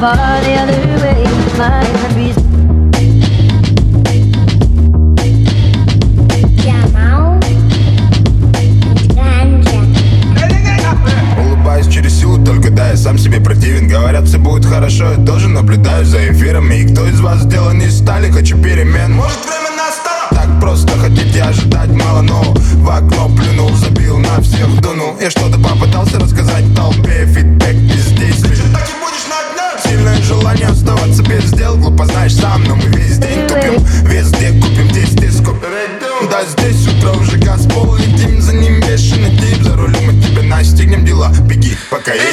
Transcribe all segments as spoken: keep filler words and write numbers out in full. far the other way, my heartbeat. Улыбаюсь через силу, только да, я сам себе противен. Говорят, все будет хорошо, я тоже наблюдаю за эфирами. И кто из вас дело не стали, хочу перемен. Может, время настало? Так просто хотите ожидать мало, но в окно плюнул, забил на всех, дунул. Я что-то попытался рассказать толпе, фидбэк бездействия. Желание оставаться без дел, глупо знаешь сам, но мы весь день тупим, везде купим, здесь здесь купим. Да здесь утро уже газ пол, летим за ним бешеный тип. За рулем мы тебя настигнем, дела, беги, пока есть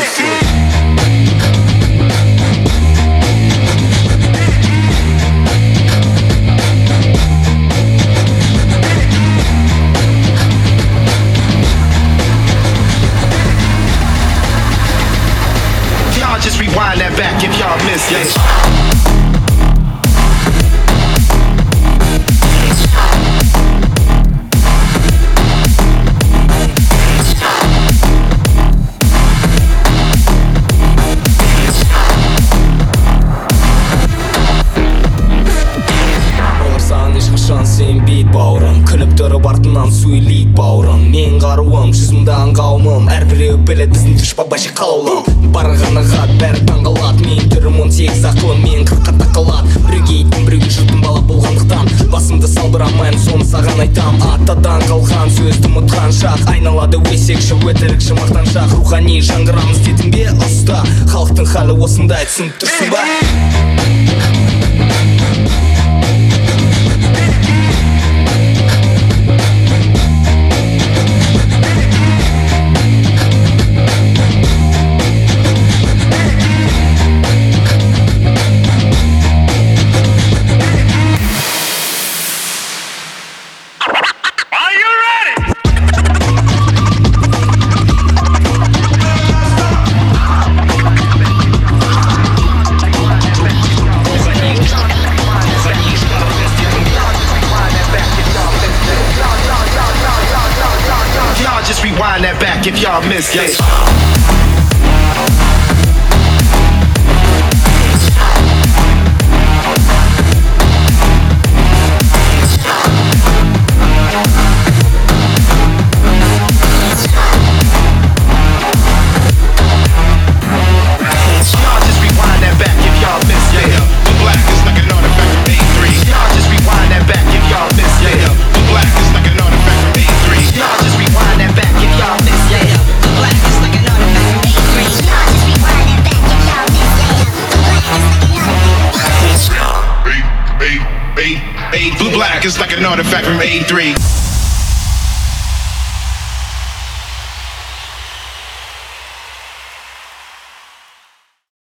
Rewind that back if y'all missed it. Күліп-тұрып артынан сөйлейді бауырым. Мен қаруым, жүзімді аңғауымым. Әр біреу білет біздің дұшпа башы қалаулым. Барғаны ғат, бәрі таңғалады. Мен түрім он сегіз ақылым, мен қырыққа тақылады. Біреуге еттім, біреуге жүрдім бала болғандықтан. Басымды салбырамайын, соны саған айтам. Атадан қалған сөзді ұмытқан шақ. Айналады өсекші, өтірікші мақтаншақ. Рухани жаңғырамыз дедің бе ұста. Халықтың халі осындай, түсініп тұрсың ба? Rewind that back if y'all missed it. Blue black is like an artifact from eighty-three.